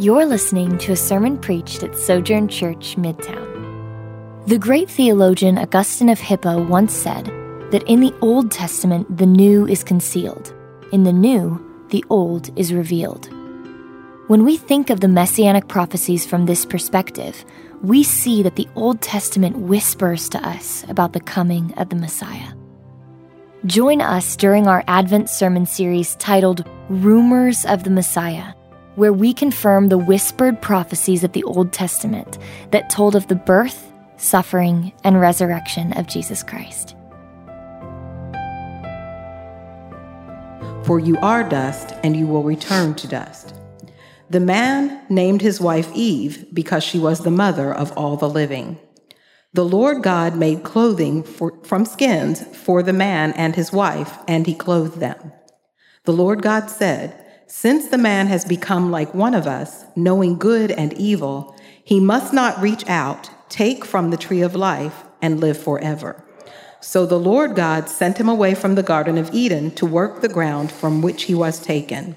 You're listening to a sermon preached at Sojourn Church, Midtown. The great theologian Augustine of Hippo once said that in the Old Testament, the new is concealed. In the new, the old is revealed. When we think of the messianic prophecies from this perspective, we see that the Old Testament whispers to us about the coming of the Messiah. Join us during our Advent sermon series titled Rumors of the Messiah, where we confirm the whispered prophecies of the Old Testament that told of the birth, suffering, and resurrection of Jesus Christ. For you are dust, and you will return to dust. The man named his wife Eve because she was the mother of all the living. The Lord God made clothing from skins for the man and his wife, and he clothed them. The Lord God said, "Since the man has become like one of us, knowing good and evil, he must not reach out, take from the tree of life, and live forever." So the Lord God sent him away from the Garden of Eden to work the ground from which he was taken.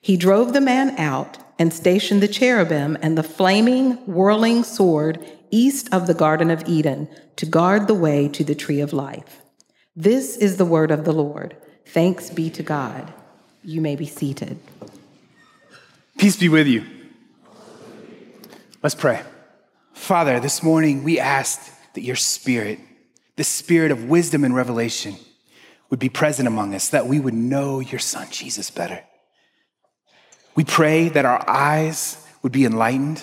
He drove the man out and stationed the cherubim and the flaming, whirling sword east of the Garden of Eden to guard the way to the tree of life. This is the word of the Lord. Thanks be to God. You may be seated. Peace be with you. Let's pray. Father, this morning we asked that your spirit, the spirit of wisdom and revelation, would be present among us, that we would know your son, Jesus, better. We pray that our eyes would be enlightened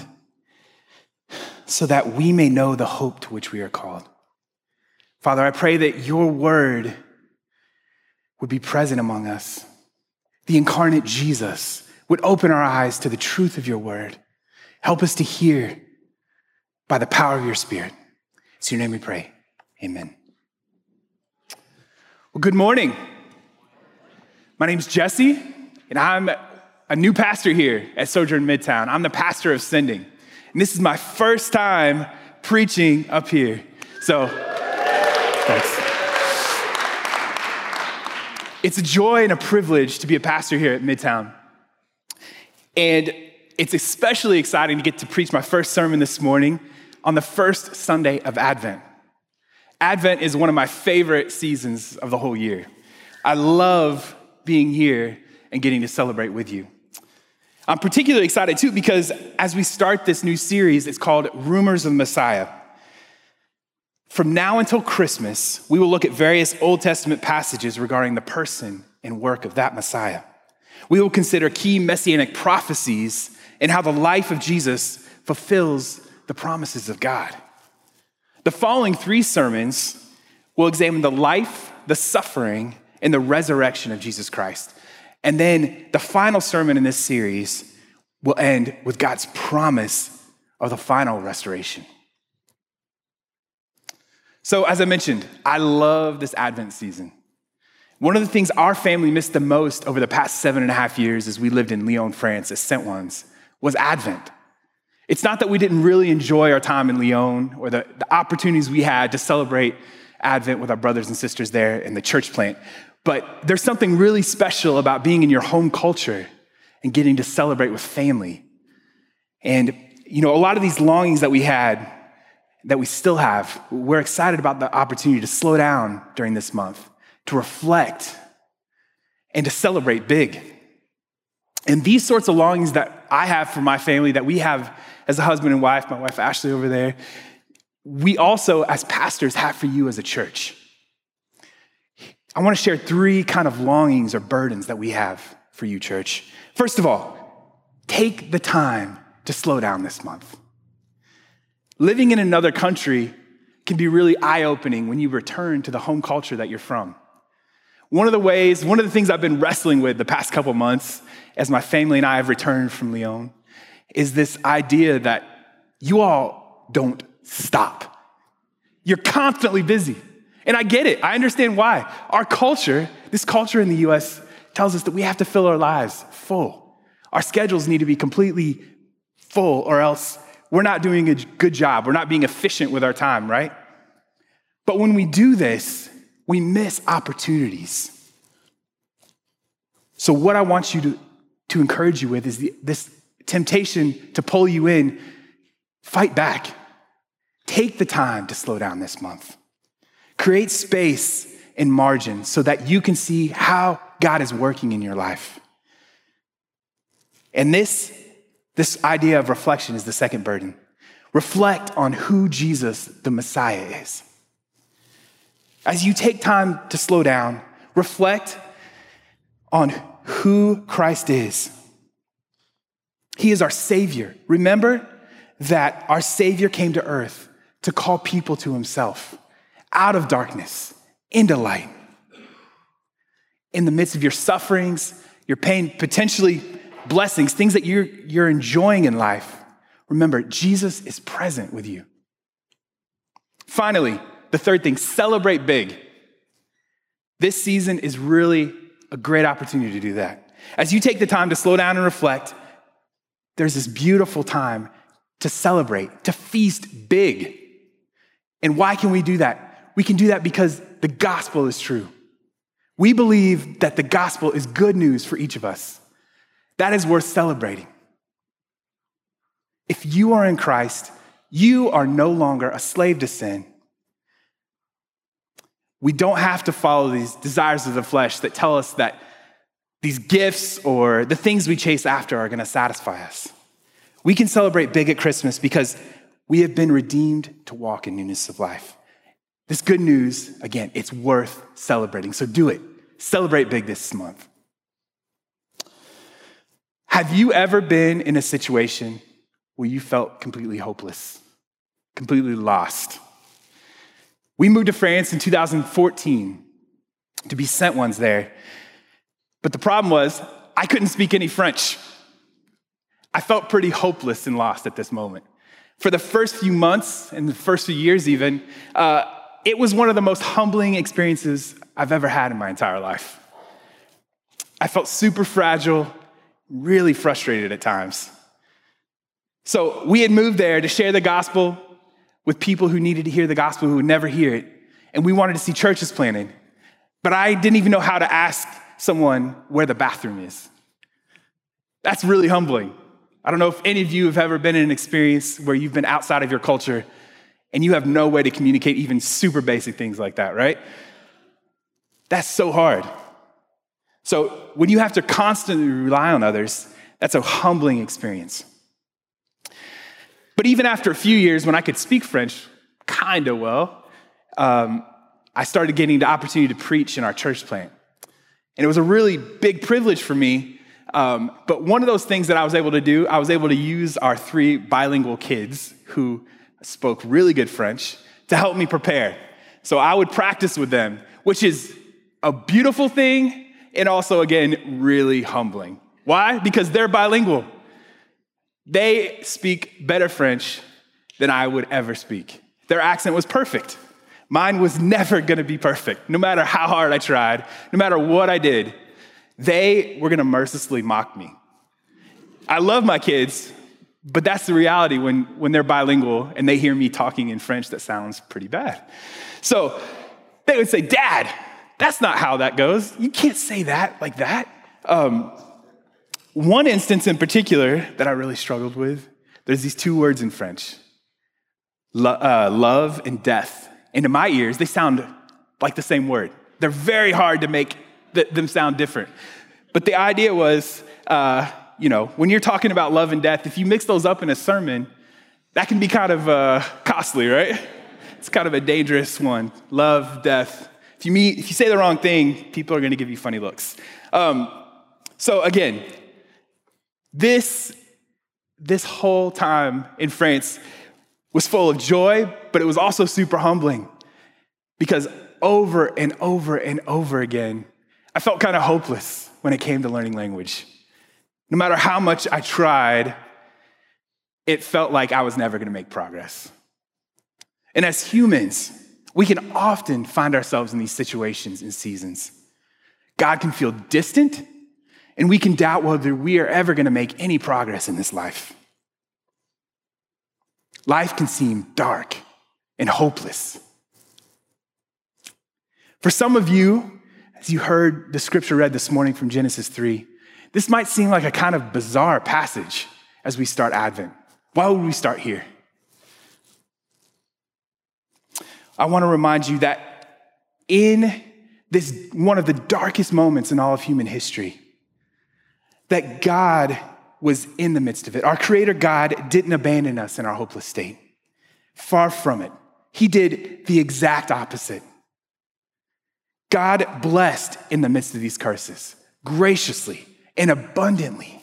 so that we may know the hope to which we are called. Father, I pray that your word would be present among us. The incarnate Jesus would open our eyes to the truth of your word. Help us to hear by the power of your spirit. It's your name we pray. Amen. Well, good morning. My name's Jesse, and I'm a new pastor here at Sojourn Midtown. I'm the pastor of sending, and this is my first time preaching up here. So, thanks. It's a joy and a privilege to be a pastor here at Midtown. And it's especially exciting to get to preach my first sermon this morning on the first Sunday of Advent. Advent is one of my favorite seasons of the whole year. I love being here and getting to celebrate with you. I'm particularly excited too because as we start this new series, it's called Rumors of the Messiah. From now until Christmas, we will look at various Old Testament passages regarding the person and work of that Messiah. We will consider key messianic prophecies and how the life of Jesus fulfills the promises of God. The following three sermons will examine the life, the suffering, and the resurrection of Jesus Christ. And then the final sermon in this series will end with God's promise of the final restoration. So as I mentioned, I love this Advent season. One of the things our family missed the most over the past 7.5 years as we lived in Lyon, France as sent ones was Advent. It's not that we didn't really enjoy our time in Lyon or the opportunities we had to celebrate Advent with our brothers and sisters there in the church plant, but there's something really special about being in your home culture and getting to celebrate with family. And, you know, a lot of these longings that we had that we still have, we're excited about the opportunity to slow down during this month, to reflect, and to celebrate big. And these sorts of longings that I have for my family, that we have as a husband and wife, my wife Ashley over there, we also as pastors have for you as a church. I want to share three kind of longings or burdens that we have for you, church. First of all, take the time to slow down this month. Living in another country can be really eye-opening when you return to the home culture that you're from. One of the things I've been wrestling with the past couple months as my family and I have returned from Lyon is this idea that you all don't stop. You're constantly busy. And I get it. I understand why. Our culture, this culture in the U.S., tells us that we have to fill our lives full. Our schedules need to be completely full or else we're not doing a good job. We're not being efficient with our time, right? But when we do this, we miss opportunities. So what I want you to encourage you with is this temptation to pull you in, fight back. Take the time to slow down this month. Create space and margin so that you can see how God is working in your life. And this idea of reflection is the second burden. Reflect on who Jesus, the Messiah, is. As you take time to slow down, reflect on who Christ is. He is our Savior. Remember that our Savior came to earth to call people to himself, out of darkness, into light. In the midst of your sufferings, your pain, potentially blessings, things that you're enjoying in life, remember, Jesus is present with you. Finally, the third thing, celebrate big. This season is really a great opportunity to do that. As you take the time to slow down and reflect, there's this beautiful time to celebrate, to feast big. And why can we do that? We can do that because the gospel is true. We believe that the gospel is good news for each of us. That is worth celebrating. If you are in Christ, you are no longer a slave to sin. We don't have to follow these desires of the flesh that tell us that these gifts or the things we chase after are going to satisfy us. We can celebrate big at Christmas because we have been redeemed to walk in newness of life. This good news, again, it's worth celebrating. So do it. Celebrate big this month. Have you ever been in a situation where you felt completely hopeless, completely lost? We moved to France in 2014 to be sent ones there. But the problem was I couldn't speak any French. I felt pretty hopeless and lost at this moment. For the first few months and the first few years even, it was one of the most humbling experiences I've ever had in my entire life. I felt super fragile, really frustrated at times. So we had moved there to share the gospel with people who needed to hear the gospel, who would never hear it. And we wanted to see churches planted. But I didn't even know how to ask someone where the bathroom is. That's really humbling. I don't know if any of you have ever been in an experience where you've been outside of your culture and you have no way to communicate even super basic things like that, right? That's so hard. So when you have to constantly rely on others, that's a humbling experience. But even after a few years, when I could speak French kind of well, I started getting the opportunity to preach in our church plant. And it was a really big privilege for me. But one of those things that I was able to do, I was able to use our three bilingual kids who spoke really good French to help me prepare. So I would practice with them, which is a beautiful thing and also, again, really humbling. Why? Because they're bilingual. They speak better French than I would ever speak. Their accent was perfect. Mine was never gonna be perfect, no matter how hard I tried, no matter what I did. They were gonna mercilessly mock me. I love my kids, but that's the reality when they're bilingual and they hear me talking in French that sounds pretty bad. So they would say, "Dad, that's not how that goes. You can't say that like that." One instance in particular that I really struggled with, there's these two words in French, love and death. And in my ears, they sound like the same word. They're very hard to make them sound different. But the idea was, when you're talking about love and death, if you mix those up in a sermon, that can be kind of costly, right? It's kind of a dangerous one, love, death. If you say the wrong thing, people are gonna give you funny looks. So again, This whole time in France was full of joy, but it was also super humbling because over and over and over again, I felt kind of hopeless when it came to learning language. No matter how much I tried, it felt like I was never going to make progress. And as humans, we can often find ourselves in these situations and seasons. God can feel distant, and we can doubt whether we are ever going to make any progress in this life. Life can seem dark and hopeless. For some of you, as you heard the scripture read this morning from Genesis 3, this might seem like a kind of bizarre passage. as we start Advent? Why would we start here? I want to remind you that in this one of the darkest moments in all of human history, that God was in the midst of it. Our Creator God didn't abandon us in our hopeless state. Far from it. He did the exact opposite. God blessed in the midst of these curses, graciously and abundantly.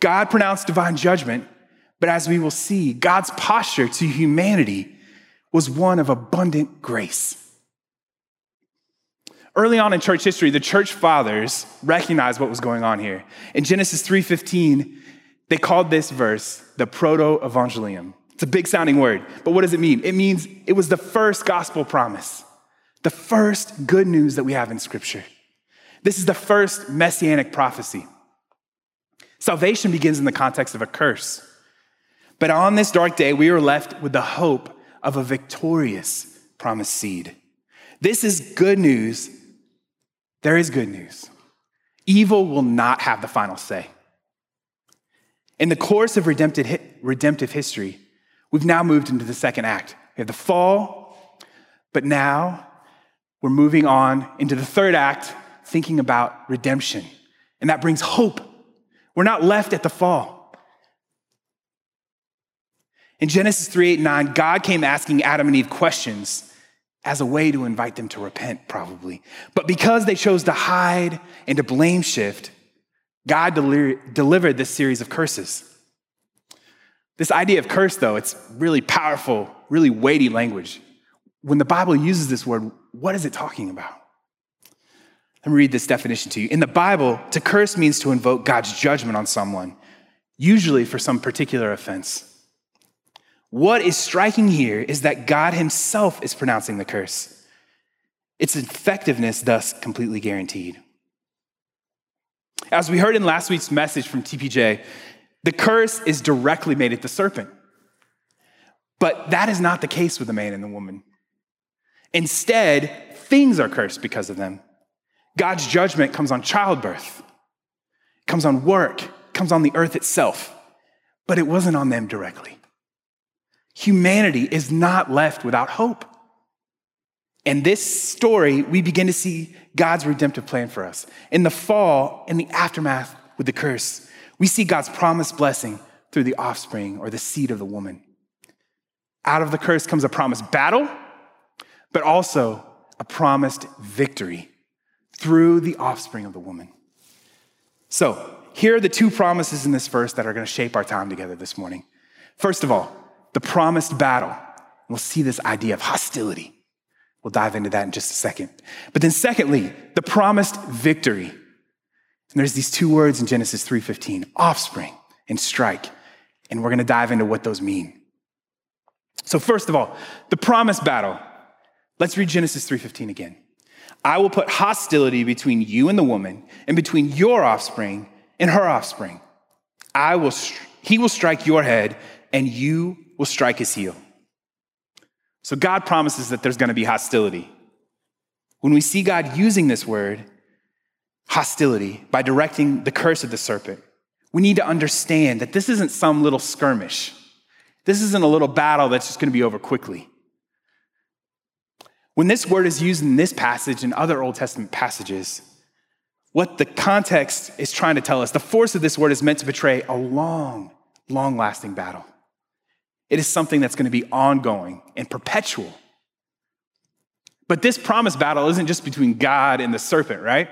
God pronounced divine judgment, but as we will see, God's posture to humanity was one of abundant grace. Early on in church history, the church fathers recognized what was going on here. In Genesis 3:15, they called this verse the proto-evangelium. It's a big sounding word, but what does it mean? It means it was the first gospel promise, the first good news that we have in Scripture. This is the first messianic prophecy. Salvation begins in the context of a curse. But on this dark day, we are left with the hope of a victorious promised seed. This is good news. There is good news. Evil will not have the final say. In the course of redemptive history, we've now moved into the second act. We have the fall, but now we're moving on into the third act, thinking about redemption. And that brings hope. We're not left at the fall. In Genesis 3:8-9, God came asking Adam and Eve questions as a way to invite them to repent, probably. But because they chose to hide and to blame shift, God delivered this series of curses. This idea of curse, though, it's really powerful, really weighty language. When the Bible uses this word, what is it talking about? Let me read this definition to you. In the Bible, to curse means to invoke God's judgment on someone, usually for some particular offense. What is striking here is that God himself is pronouncing the curse. Its effectiveness, thus, completely guaranteed. As we heard in last week's message from TPJ, the curse is directly made at the serpent. But that is not the case with the man and the woman. Instead, things are cursed because of them. God's judgment comes on childbirth, comes on work, comes on the earth itself, but it wasn't on them directly. Humanity is not left without hope. In this story, we begin to see God's redemptive plan for us. In the fall, in the aftermath with the curse, we see God's promised blessing through the offspring or the seed of the woman. Out of the curse comes a promised battle, but also a promised victory through the offspring of the woman. So here are the two promises in this verse that are going to shape our time together this morning. First of all, the promised battle. We'll see this idea of hostility. We'll dive into that in just a second. But then secondly, the promised victory. And there's these two words in Genesis 3:15, offspring and strike. And we're going to dive into what those mean. So first of all, the promised battle. Let's read Genesis 3:15 again. I will put hostility between you and the woman and between your offspring and her offspring. He will strike your head and you will strike his heel. So God promises that there's going to be hostility. When we see God using this word, hostility, by directing the curse of the serpent, we need to understand that this isn't some little skirmish. This isn't a little battle that's just going to be over quickly. When this word is used in this passage and other Old Testament passages, what the context is trying to tell us, the force of this word is meant to portray a long, long-lasting battle. It is something that's going to be ongoing and perpetual. But this promised battle isn't just between God and the serpent, right?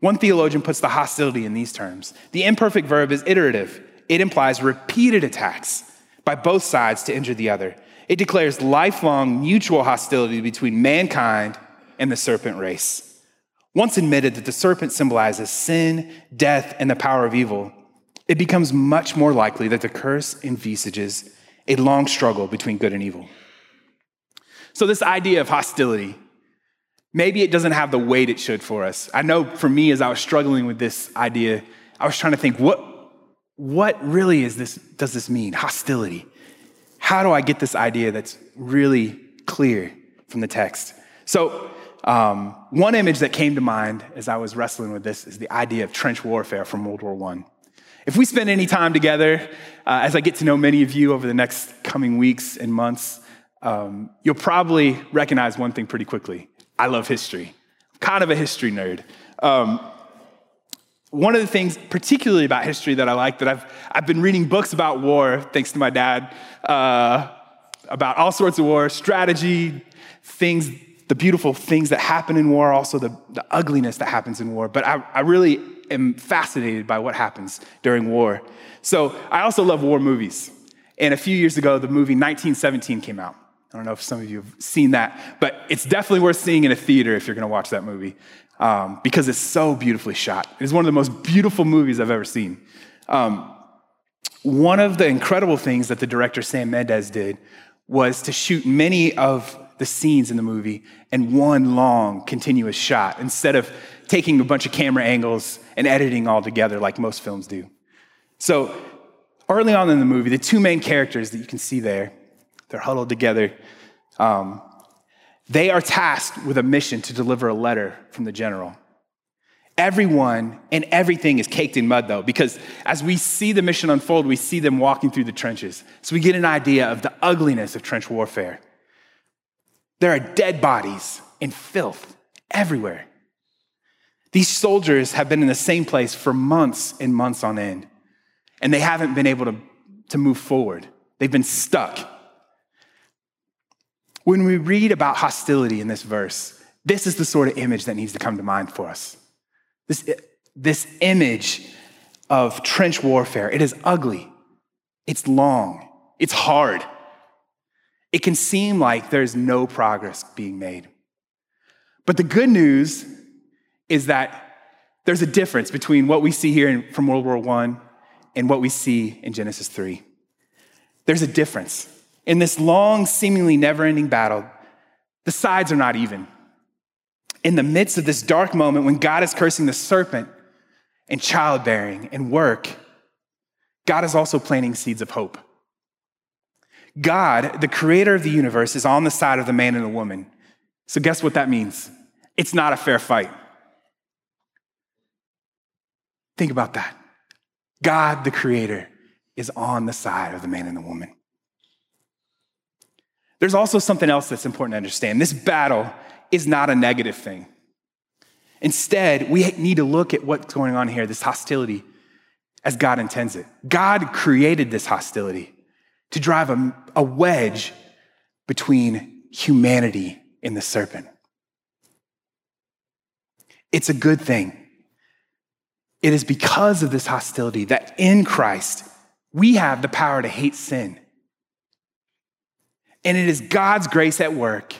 One theologian puts the hostility in these terms. The imperfect verb is iterative. It implies repeated attacks by both sides to injure the other. It declares lifelong mutual hostility between mankind and the serpent race. Once admitted that the serpent symbolizes sin, death, and the power of evil, it becomes much more likely that the curse envisages a long struggle between good and evil. So this idea of hostility, maybe it doesn't have the weight it should for us. I know for me, as I was struggling with this idea, I was trying to think, what really is this? Does this mean? Hostility. How do I get this idea that's really clear from the text? So one image that came to mind as I was wrestling with this is the idea of trench warfare from World War One. If we spend any time together, as I get to know many of you over the next coming weeks and months, you'll probably recognize one thing pretty quickly. I love history. I'm kind of a history nerd. One of the things particularly about history that I like, that I've been reading books about war, thanks to my dad, about all sorts of war, strategy, things, the beautiful things that happen in war, also the ugliness that happens in war. But I really am fascinated by what happens during war. So I also love war movies. And a few years ago, the movie 1917 came out. I don't know if some of you have seen that, but it's definitely worth seeing in a theater if you're gonna watch that movie, because it's so beautifully shot. It's one of the most beautiful movies I've ever seen. One of the incredible things that the director Sam Mendes did was to shoot many of the scenes in the movie in one long continuous shot instead of taking a bunch of camera angles and editing all together like most films do. So early on in the movie, the two main characters that you can see there, they're huddled together. They are tasked with a mission to deliver a letter from the general. Everyone and everything is caked in mud, though, because as we see the mission unfold, we see them walking through the trenches. So we get an idea of the ugliness of trench warfare. There are dead bodies and filth everywhere. These soldiers have been in the same place for months and months on end, and they haven't been able to move forward. They've been stuck. When we read about hostility in this verse, this is the sort of image that needs to come to mind for us. This image of trench warfare, it is ugly, it's long, it's hard. It can seem like there's no progress being made. But the good news is that there's a difference between what we see here from World War One and what we see in Genesis 3. There's a difference. In this long, seemingly never-ending battle, the sides are not even. In the midst of this dark moment when God is cursing the serpent and childbearing and work, God is also planting seeds of hope. God, the creator of the universe, is on the side of the man and the woman. So guess what that means? It's not a fair fight. Think about that. God, the creator, is on the side of the man and the woman. There's also something else that's important to understand. This battle is not a negative thing. Instead, we need to look at what's going on here, this hostility, as God intends it. God created this hostility to drive a wedge between humanity and the serpent. It's a good thing. It is because of this hostility that in Christ, we have the power to hate sin. And it is God's grace at work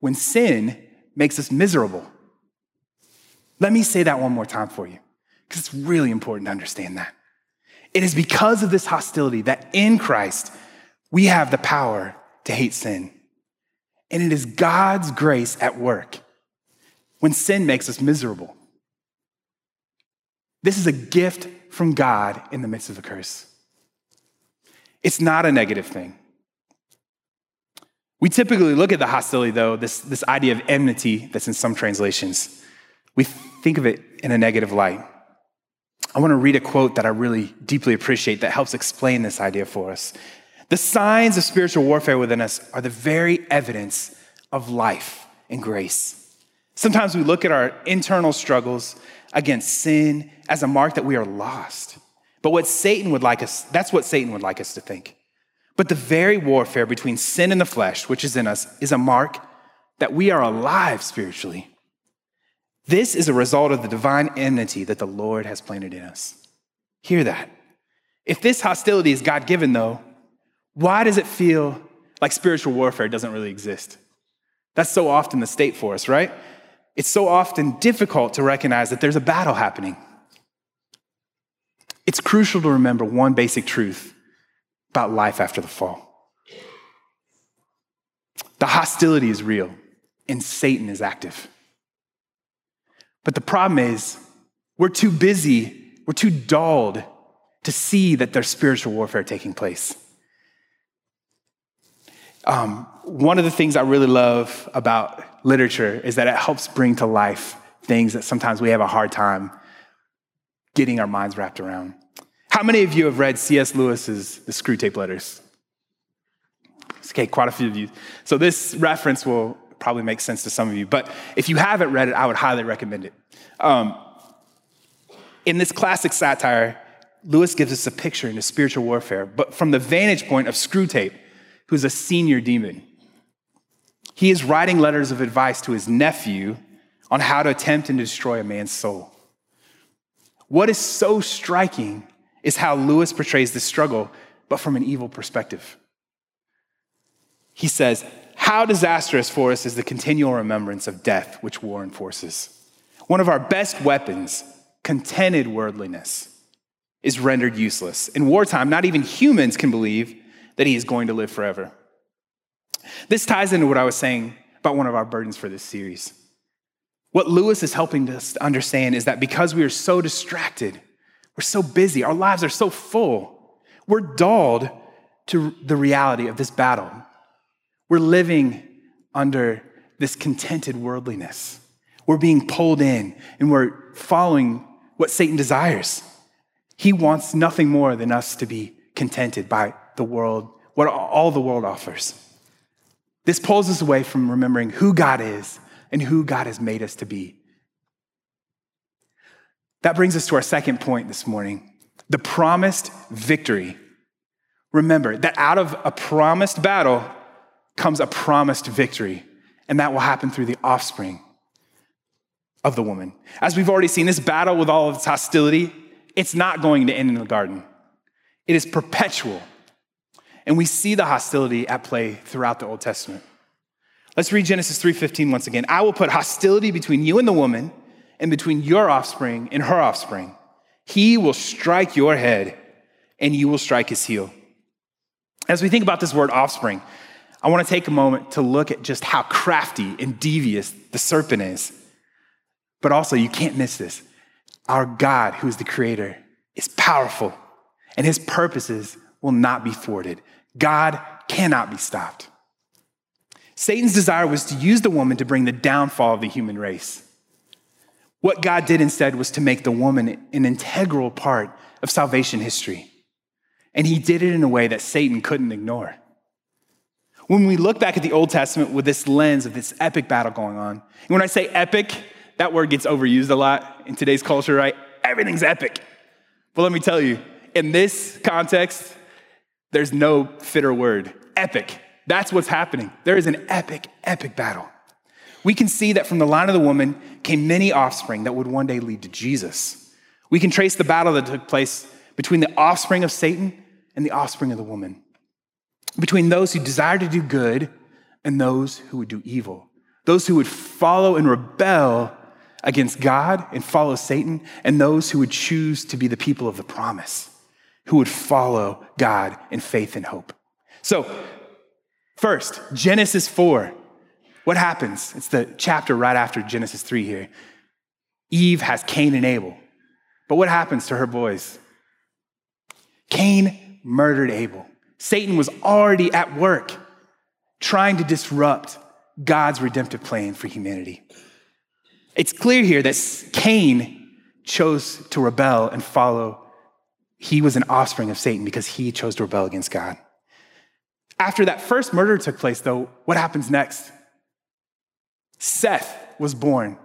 when sin makes us miserable. Let me say that one more time for you, because it's really important to understand that. It is because of this hostility that in Christ, we have the power to hate sin. And it is God's grace at work when sin makes us miserable. This is a gift from God in the midst of a curse. It's not a negative thing. We typically look at the hostility, though, this idea of enmity that's in some translations. We think of it in a negative light. I want to read a quote that I really deeply appreciate that helps explain this idea for us. The signs of spiritual warfare within us are the very evidence of life and grace. Sometimes we look at our internal struggles against sin as a mark that we are lost. But what Satan would like us, that's what Satan would like us to think. But the very warfare between sin and the flesh, which is in us, is a mark that we are alive spiritually. This is a result of the divine enmity that the Lord has planted in us. Hear that. If this hostility is God-given, though, why does it feel like spiritual warfare doesn't really exist? That's so often the state for us, right? It's so often difficult to recognize that there's a battle happening. It's crucial to remember one basic truth about life after the fall. The hostility is real, and Satan is active. But the problem is, we're too busy, we're too dulled to see that there's spiritual warfare taking place. One of the things I really love about literature is that it helps bring to life things that sometimes we have a hard time getting our minds wrapped around. How many of you have read C.S. Lewis's The Screwtape Letters? Okay, quite a few of you. So this reference will probably make sense to some of you, but if you haven't read it, I would highly recommend it. In this classic satire, Lewis gives us a picture into spiritual warfare, but from the vantage point of Screwtape, who's a senior demon. He is writing letters of advice to his nephew on how to attempt and destroy a man's soul. What is so striking is how Lewis portrays this struggle, but from an evil perspective. He says, how disastrous for us is the continual remembrance of death, which war enforces. One of our best weapons, contented worldliness, is rendered useless. In wartime, not even humans can believe that he is going to live forever. This ties into what I was saying about one of our burdens for this series. What Lewis is helping us to understand is that because we are so distracted, we're so busy, our lives are so full, we're dulled to the reality of this battle. We're living under this contented worldliness. We're being pulled in and we're following what Satan desires. He wants nothing more than us to be contented by the world, what all the world offers. This pulls us away from remembering who God is and who God has made us to be. That brings us to our second point this morning, the promised victory. Remember that out of a promised battle comes a promised victory, and that will happen through the offspring of the woman. As we've already seen, this battle with all of its hostility, it's not going to end in the garden. It is perpetual, and we see the hostility at play throughout the Old Testament. Let's read Genesis 3:15 once again. I will put hostility between you and the woman and between your offspring and her offspring. He will strike your head, and you will strike his heel. As we think about this word offspring, I want to take a moment to look at just how crafty and devious the serpent is. But also, you can't miss this. Our God, who is the creator, is powerful, and his purposes will not be thwarted. God cannot be stopped. Satan's desire was to use the woman to bring the downfall of the human race. What God did instead was to make the woman an integral part of salvation history. And he did it in a way that Satan couldn't ignore. When we look back at the Old Testament with this lens of this epic battle going on, and when I say epic, that word gets overused a lot in today's culture, right? Everything's epic. But let me tell you, in this context, there's no fitter word. Epic. That's what's happening. There is an epic, epic battle. We can see that from the line of the woman came many offspring that would one day lead to Jesus. We can trace the battle that took place between the offspring of Satan and the offspring of the woman, between those who desire to do good and those who would do evil, those who would follow and rebel against God and follow Satan, and those who would choose to be the people of the promise, who would follow God in faith and hope. So first, Genesis 4, what happens? It's the chapter right after Genesis 3 here. Eve has Cain and Abel, but what happens to her boys? Cain murdered Abel. Satan was already at work trying to disrupt God's redemptive plan for humanity. It's clear here that Cain chose to rebel and follow. He was an offspring of Satan because he chose to rebel against God. After that first murder took place, though, what happens next? Seth was born.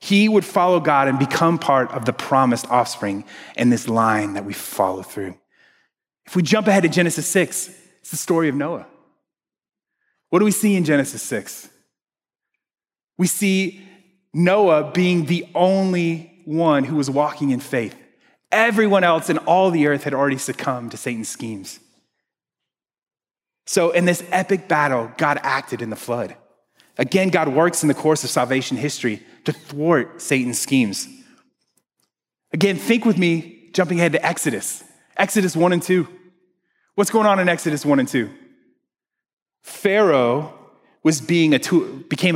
He would follow God and become part of the promised offspring in this line that we follow through. If we jump ahead to Genesis 6, it's the story of Noah. What do we see in Genesis 6? We see Noah being the only one who was walking in faith. Everyone else in all the earth had already succumbed to Satan's schemes. So in this epic battle, God acted in the flood. Again, God works in the course of salvation history to thwart Satan's schemes. Again, think with me, jumping ahead to Exodus. Exodus 1 and 2. What's going on in Exodus 1 and 2? Pharaoh became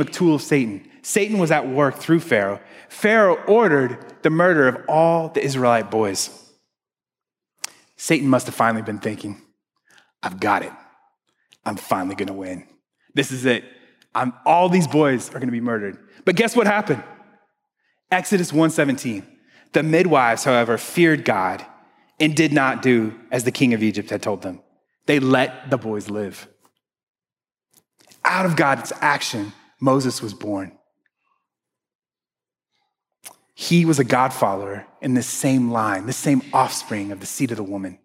a tool of Satan. Satan was at work through Pharaoh. Pharaoh ordered the murder of all the Israelite boys. Satan must have finally been thinking, I've got it. I'm finally going to win. This is it. All these boys are going to be murdered. But guess what happened? Exodus 1:17. The midwives, however, feared God and did not do as the king of Egypt had told them. They let the boys live. Out of God's action, Moses was born. He was a God follower in the same line, the same offspring of the seed of the woman.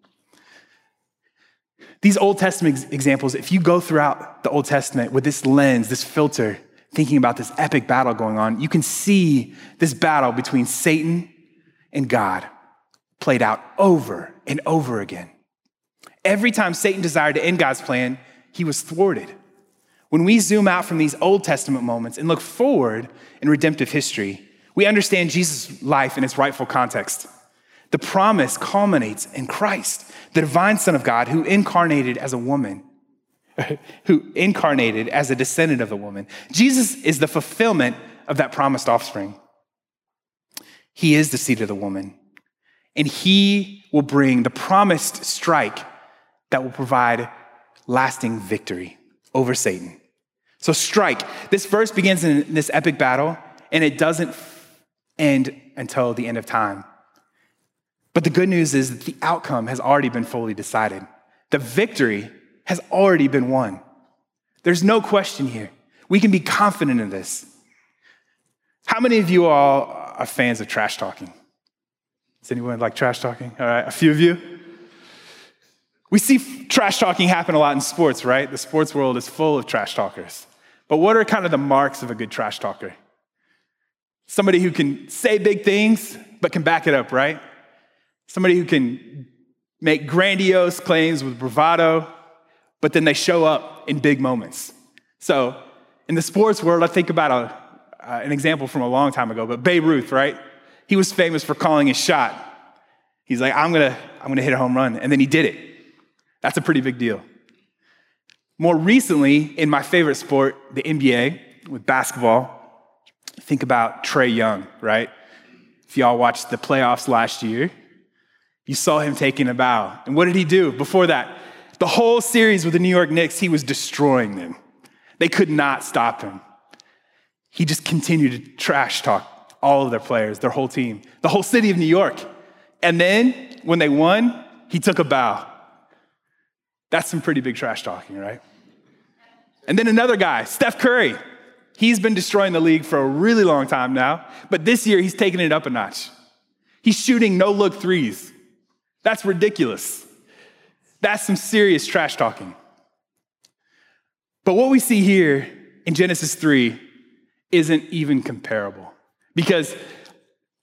These Old Testament examples, if you go throughout the Old Testament with this lens, this filter, thinking about this epic battle going on, you can see this battle between Satan and God played out over and over again. Every time Satan desired to end God's plan, he was thwarted. When we zoom out from these Old Testament moments and look forward in redemptive history, we understand Jesus' life in its rightful context. The promise culminates in Christ, the divine Son of God who incarnated as a woman, who incarnated as a descendant of the woman. Jesus is the fulfillment of that promised offspring. He is the seed of the woman, and he will bring the promised strike that will provide lasting victory over Satan. So strike. This verse begins in this epic battle, and it doesn't end until the end of time. But the good news is that the outcome has already been fully decided. The victory has already been won. There's no question here. We can be confident in this. How many of you all are fans of trash talking? Does anyone like trash talking? All right, a few of you. We see trash talking happen a lot in sports, right? The sports world is full of trash talkers. But what are kind of the marks of a good trash talker? Somebody who can say big things, but can back it up, right? Somebody who can make grandiose claims with bravado, but then they show up in big moments. So in the sports world, I think about an example from a long time ago, but Babe Ruth, right? He was famous for calling his shot. He's like, I'm gonna hit a home run, and then he did it. That's a pretty big deal. More recently, in my favorite sport, the NBA, with basketball, think about Trae Young, right? If y'all watched the playoffs last year, you saw him taking a bow. And what did he do before that? The whole series with the New York Knicks, he was destroying them. They could not stop him. He just continued to trash talk all of their players, their whole team, the whole city of New York. And then when they won, he took a bow. That's some pretty big trash talking, right? And then another guy, Steph Curry. He's been destroying the league for a really long time now, but this year he's taking it up a notch. He's shooting no-look threes. That's ridiculous. That's some serious trash talking. But what we see here in Genesis 3 isn't even comparable, because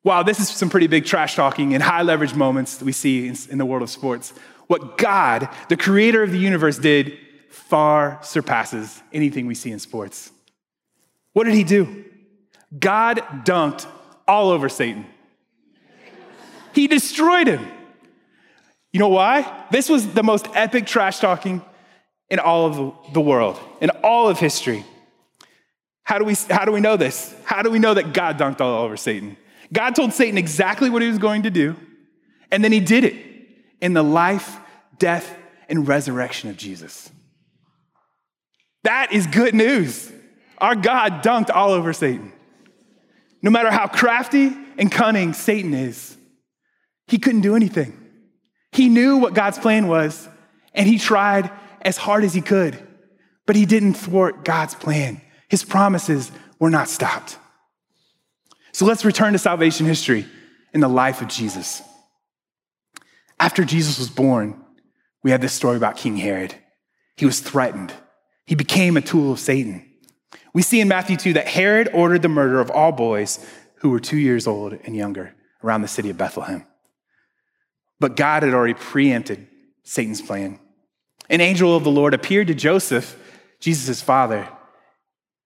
while this is some pretty big trash talking and high leverage moments that we see in the world of sports, what God, the creator of the universe, did far surpasses anything we see in sports. What did he do? God dunked all over Satan. He destroyed him. You know why? This was the most epic trash talking in all of the world, in all of history. How do we know this? How do we know that God dunked all over Satan? God told Satan exactly what he was going to do, and then he did it in the life, death, and resurrection of Jesus. That is good news. Our God dunked all over Satan. No matter how crafty and cunning Satan is, he couldn't do anything. He knew what God's plan was, and he tried as hard as he could, but he didn't thwart God's plan. His promises were not stopped. So let's return to salvation history in the life of Jesus. After Jesus was born, we have this story about King Herod. He was threatened. He became a tool of Satan. We see in Matthew 2 that Herod ordered the murder of all boys who were 2 years old and younger around the city of Bethlehem. But God had already preempted Satan's plan. An angel of the Lord appeared to Joseph, Jesus' father,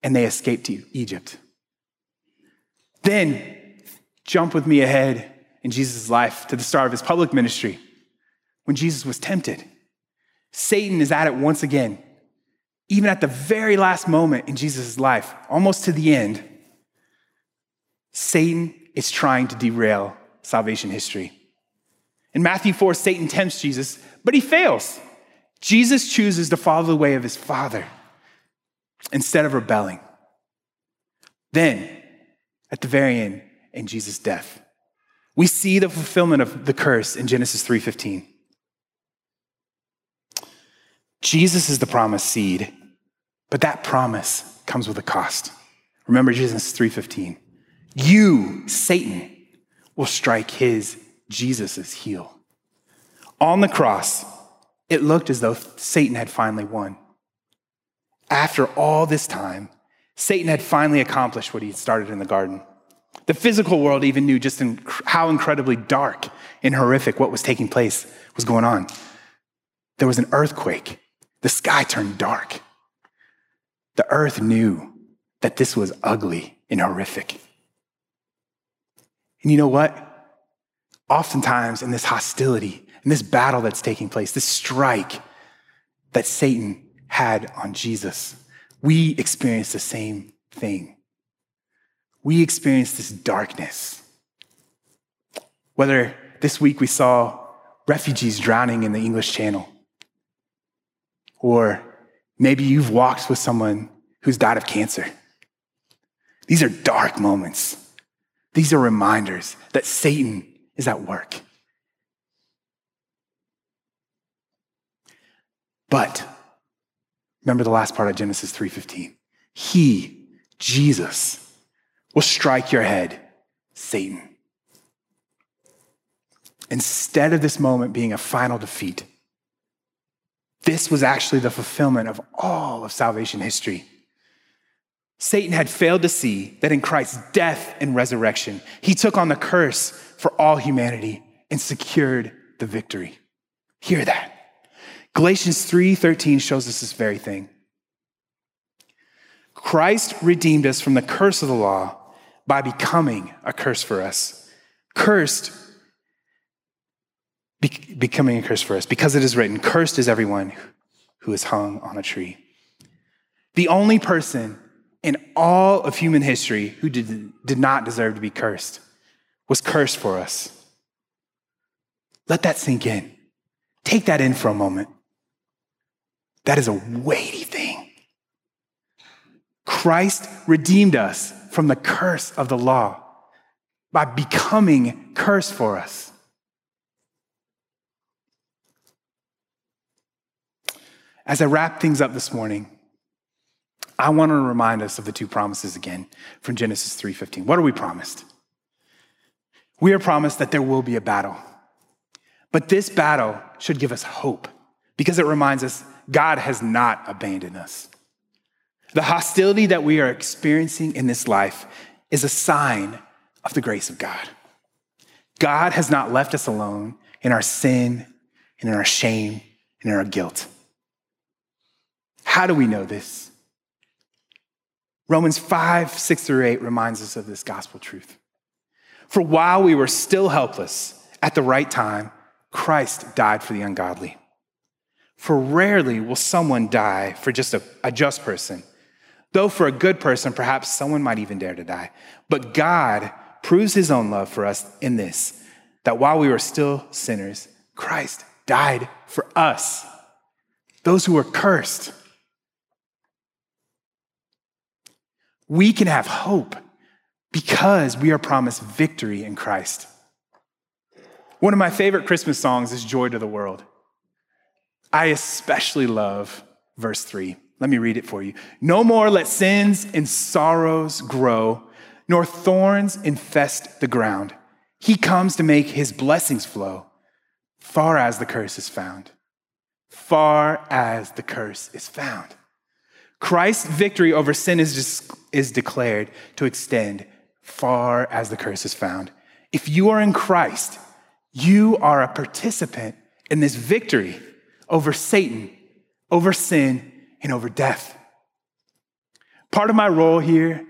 and they escaped to Egypt. Then, jump with me ahead in Jesus' life to the start of his public ministry, when Jesus was tempted. Satan is at it once again. Even at the very last moment in Jesus' life, almost to the end, Satan is trying to derail salvation history. In Matthew 4, Satan tempts Jesus, but he fails. Jesus chooses to follow the way of his Father instead of rebelling. Then, at the very end, in Jesus' death, We see the fulfillment of the curse in Genesis 3:15. Jesus is the promised seed, but that promise comes with a cost. Remember Genesis 3:15. You, Satan, will strike his, Jesus' heel. On the cross, it looked as though Satan had finally won. After all this time, Satan had finally accomplished what he had started in the garden. The physical world even knew just how incredibly dark and horrific what was taking place was going on. There was an earthquake. The sky turned dark. The earth knew that this was ugly and horrific. And you know what? Oftentimes in this hostility, in this battle that's taking place, this strike that Satan had on Jesus, we experience the same thing. We experience this darkness. Whether this week we saw refugees drowning in the English Channel, or maybe you've walked with someone who's died of cancer. These are dark moments. These are reminders that Satan is at work. But remember the last part of Genesis 3:15. He, Jesus, will strike your head, Satan. Instead of this moment being a final defeat, this was actually the fulfillment of all of salvation history. Satan had failed to see that in Christ's death and resurrection, he took on the curse for all humanity and secured the victory. Hear that. Galatians 3:13 shows us this very thing. Christ redeemed us from the curse of the law by becoming a curse for us. Becoming a curse for us, because it is written, cursed is everyone who is hung on a tree. The only person in all of human history who did not deserve to be cursed was cursed for us. Let that sink in. Take that in for a moment. That is a weighty thing. Christ redeemed us from the curse of the law by becoming cursed for us. As I wrap things up this morning, I want to remind us of the two promises again from Genesis 3:15. What are we promised? We are promised that there will be a battle. But this battle should give us hope because it reminds us God has not abandoned us. The hostility that we are experiencing in this life is a sign of the grace of God. God has not left us alone in our sin and in our shame and in our guilt. How do we know this? Romans 5:6-8 reminds us of this gospel truth. For while we were still helpless, at the right time, Christ died for the ungodly. For rarely will someone die for just a just person, though for a good person, perhaps someone might even dare to die. But God proves his own love for us in this, that while we were still sinners, Christ died for us, those who were cursed. We can have hope because we are promised victory in Christ. One of my favorite Christmas songs is Joy to the World. I especially love verse 3. Let me read it for you. No more let sins and sorrows grow, nor thorns infest the ground. He comes to make his blessings flow, far as the curse is found. Far as the curse is found. Christ's victory over sin is declared to extend far as the curse is found. If you are in Christ, you are a participant in this victory over Satan, over sin, and over death. Part of my role here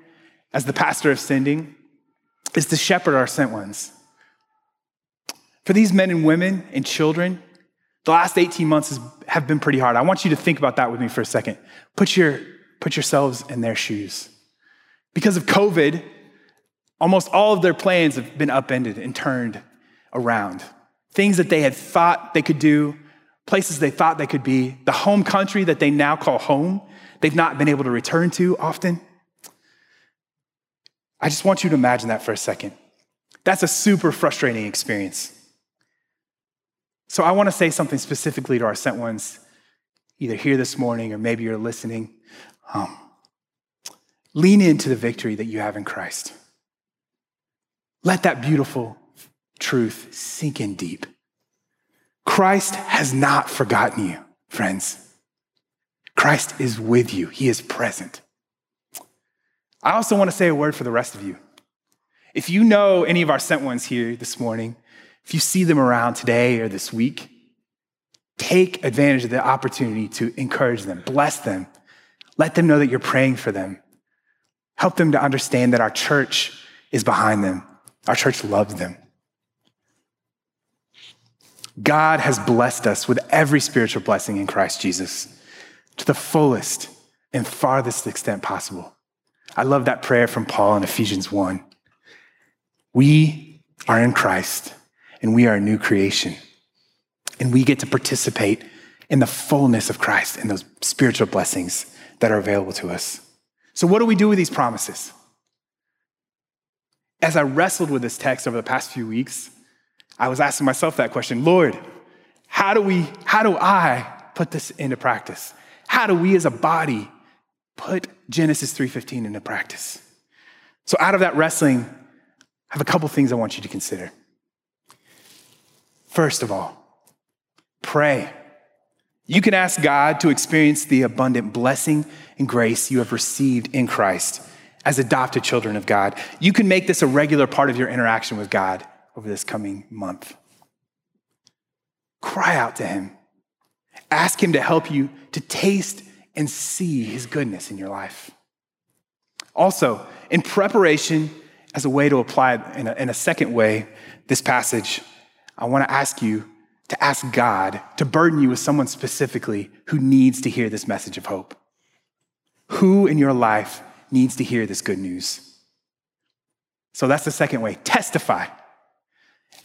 as the pastor of sending is to shepherd our sent ones. For these men and women and children, the last 18 months have been pretty hard. I want you to think about that with me for a second. Put yourselves in their shoes. Because of COVID, almost all of their plans have been upended and turned around. Things that they had thought they could do, places they thought they could be, the home country that they now call home, they've not been able to return to often. I just want you to imagine that for a second. That's a super frustrating experience. So I want to say something specifically to our sent ones, either here this morning or maybe you're listening. Lean into the victory that you have in Christ. Let that beautiful truth sink in deep. Christ has not forgotten you, friends. Christ is with you. He is present. I also want to say a word for the rest of you. If you know any of our sent ones here this morning, if you see them around today or this week, take advantage of the opportunity to encourage them, bless them, let them know that you're praying for them. Help them to understand that our church is behind them. Our church loves them. God has blessed us with every spiritual blessing in Christ Jesus to the fullest and farthest extent possible. I love that prayer from Paul in Ephesians 1. We are in Christ and we are a new creation. And we get to participate in the fullness of Christ and those spiritual blessings that are available to us. So what do we do with these promises? As I wrestled with this text over the past few weeks, I was asking myself that question, Lord, how do I put this into practice? How do we as a body put Genesis 3:15 into practice? So out of that wrestling, I have a couple things I want you to consider. First of all, pray. You can ask God to experience the abundant blessing and grace you have received in Christ as adopted children of God. You can make this a regular part of your interaction with God over this coming month. Cry out to him. Ask him to help you to taste and see his goodness in your life. Also, in preparation, as a way to apply it in a second way, this passage, I want to ask you to ask God to burden you with someone specifically who needs to hear this message of hope. Who in your life needs to hear this good news? So that's the second way. Testify.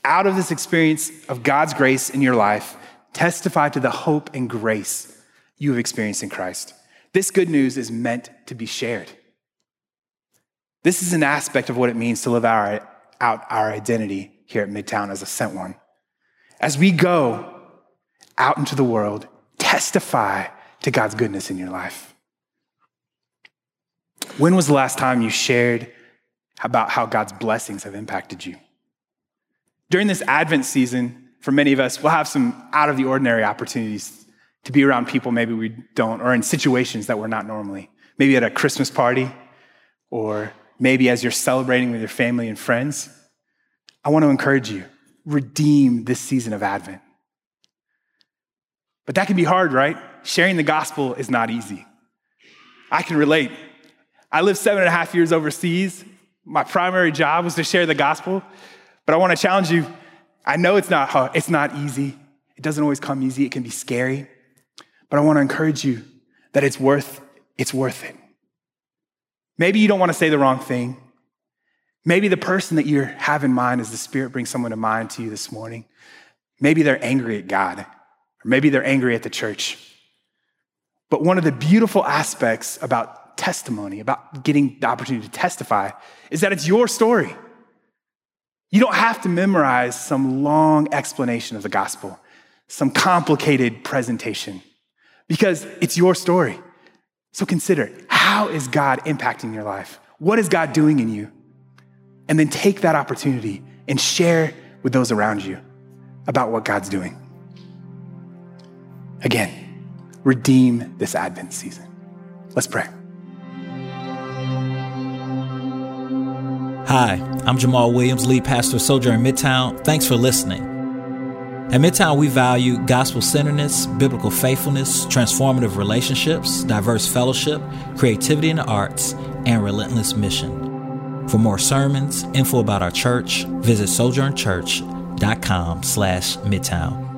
Out of this experience of God's grace in your life, testify to the hope and grace you have experienced in Christ. This good news is meant to be shared. This is an aspect of what it means to live out our identity here at Midtown as a sent one. As we go out into the world, testify to God's goodness in your life. When was the last time you shared about how God's blessings have impacted you? During this Advent season, for many of us, we'll have some out of the ordinary opportunities to be around people maybe we don't, or in situations that we're not normally. Maybe at a Christmas party, or maybe as you're celebrating with your family and friends. I want to encourage you. Redeem this season of Advent. But that can be hard, right? Sharing the gospel is not easy. I can relate. I lived 7.5 years overseas. My primary job was to share the gospel, but I want to challenge you. I know it's not hard. It's not easy. It doesn't always come easy. It can be scary, but I want to encourage you that it's worth it. Maybe you don't want to say the wrong thing. Maybe the person that you have in mind as the Spirit brings someone to mind to you this morning, maybe they're angry at God, or maybe they're angry at the church. But one of the beautiful aspects about testimony, about getting the opportunity to testify, is that it's your story. You don't have to memorize some long explanation of the gospel, some complicated presentation, because it's your story. So consider, how is God impacting your life? What is God doing in you? And then take that opportunity and share with those around you about what God's doing. Again, redeem this Advent season. Let's pray. Hi, I'm Jamal Williams, lead pastor of Sojourn Midtown. Thanks for listening. At Midtown, we value gospel-centeredness, biblical faithfulness, transformative relationships, diverse fellowship, creativity in the arts, and relentless mission. For more sermons, info about our church, visit sojournchurch.com/midtown.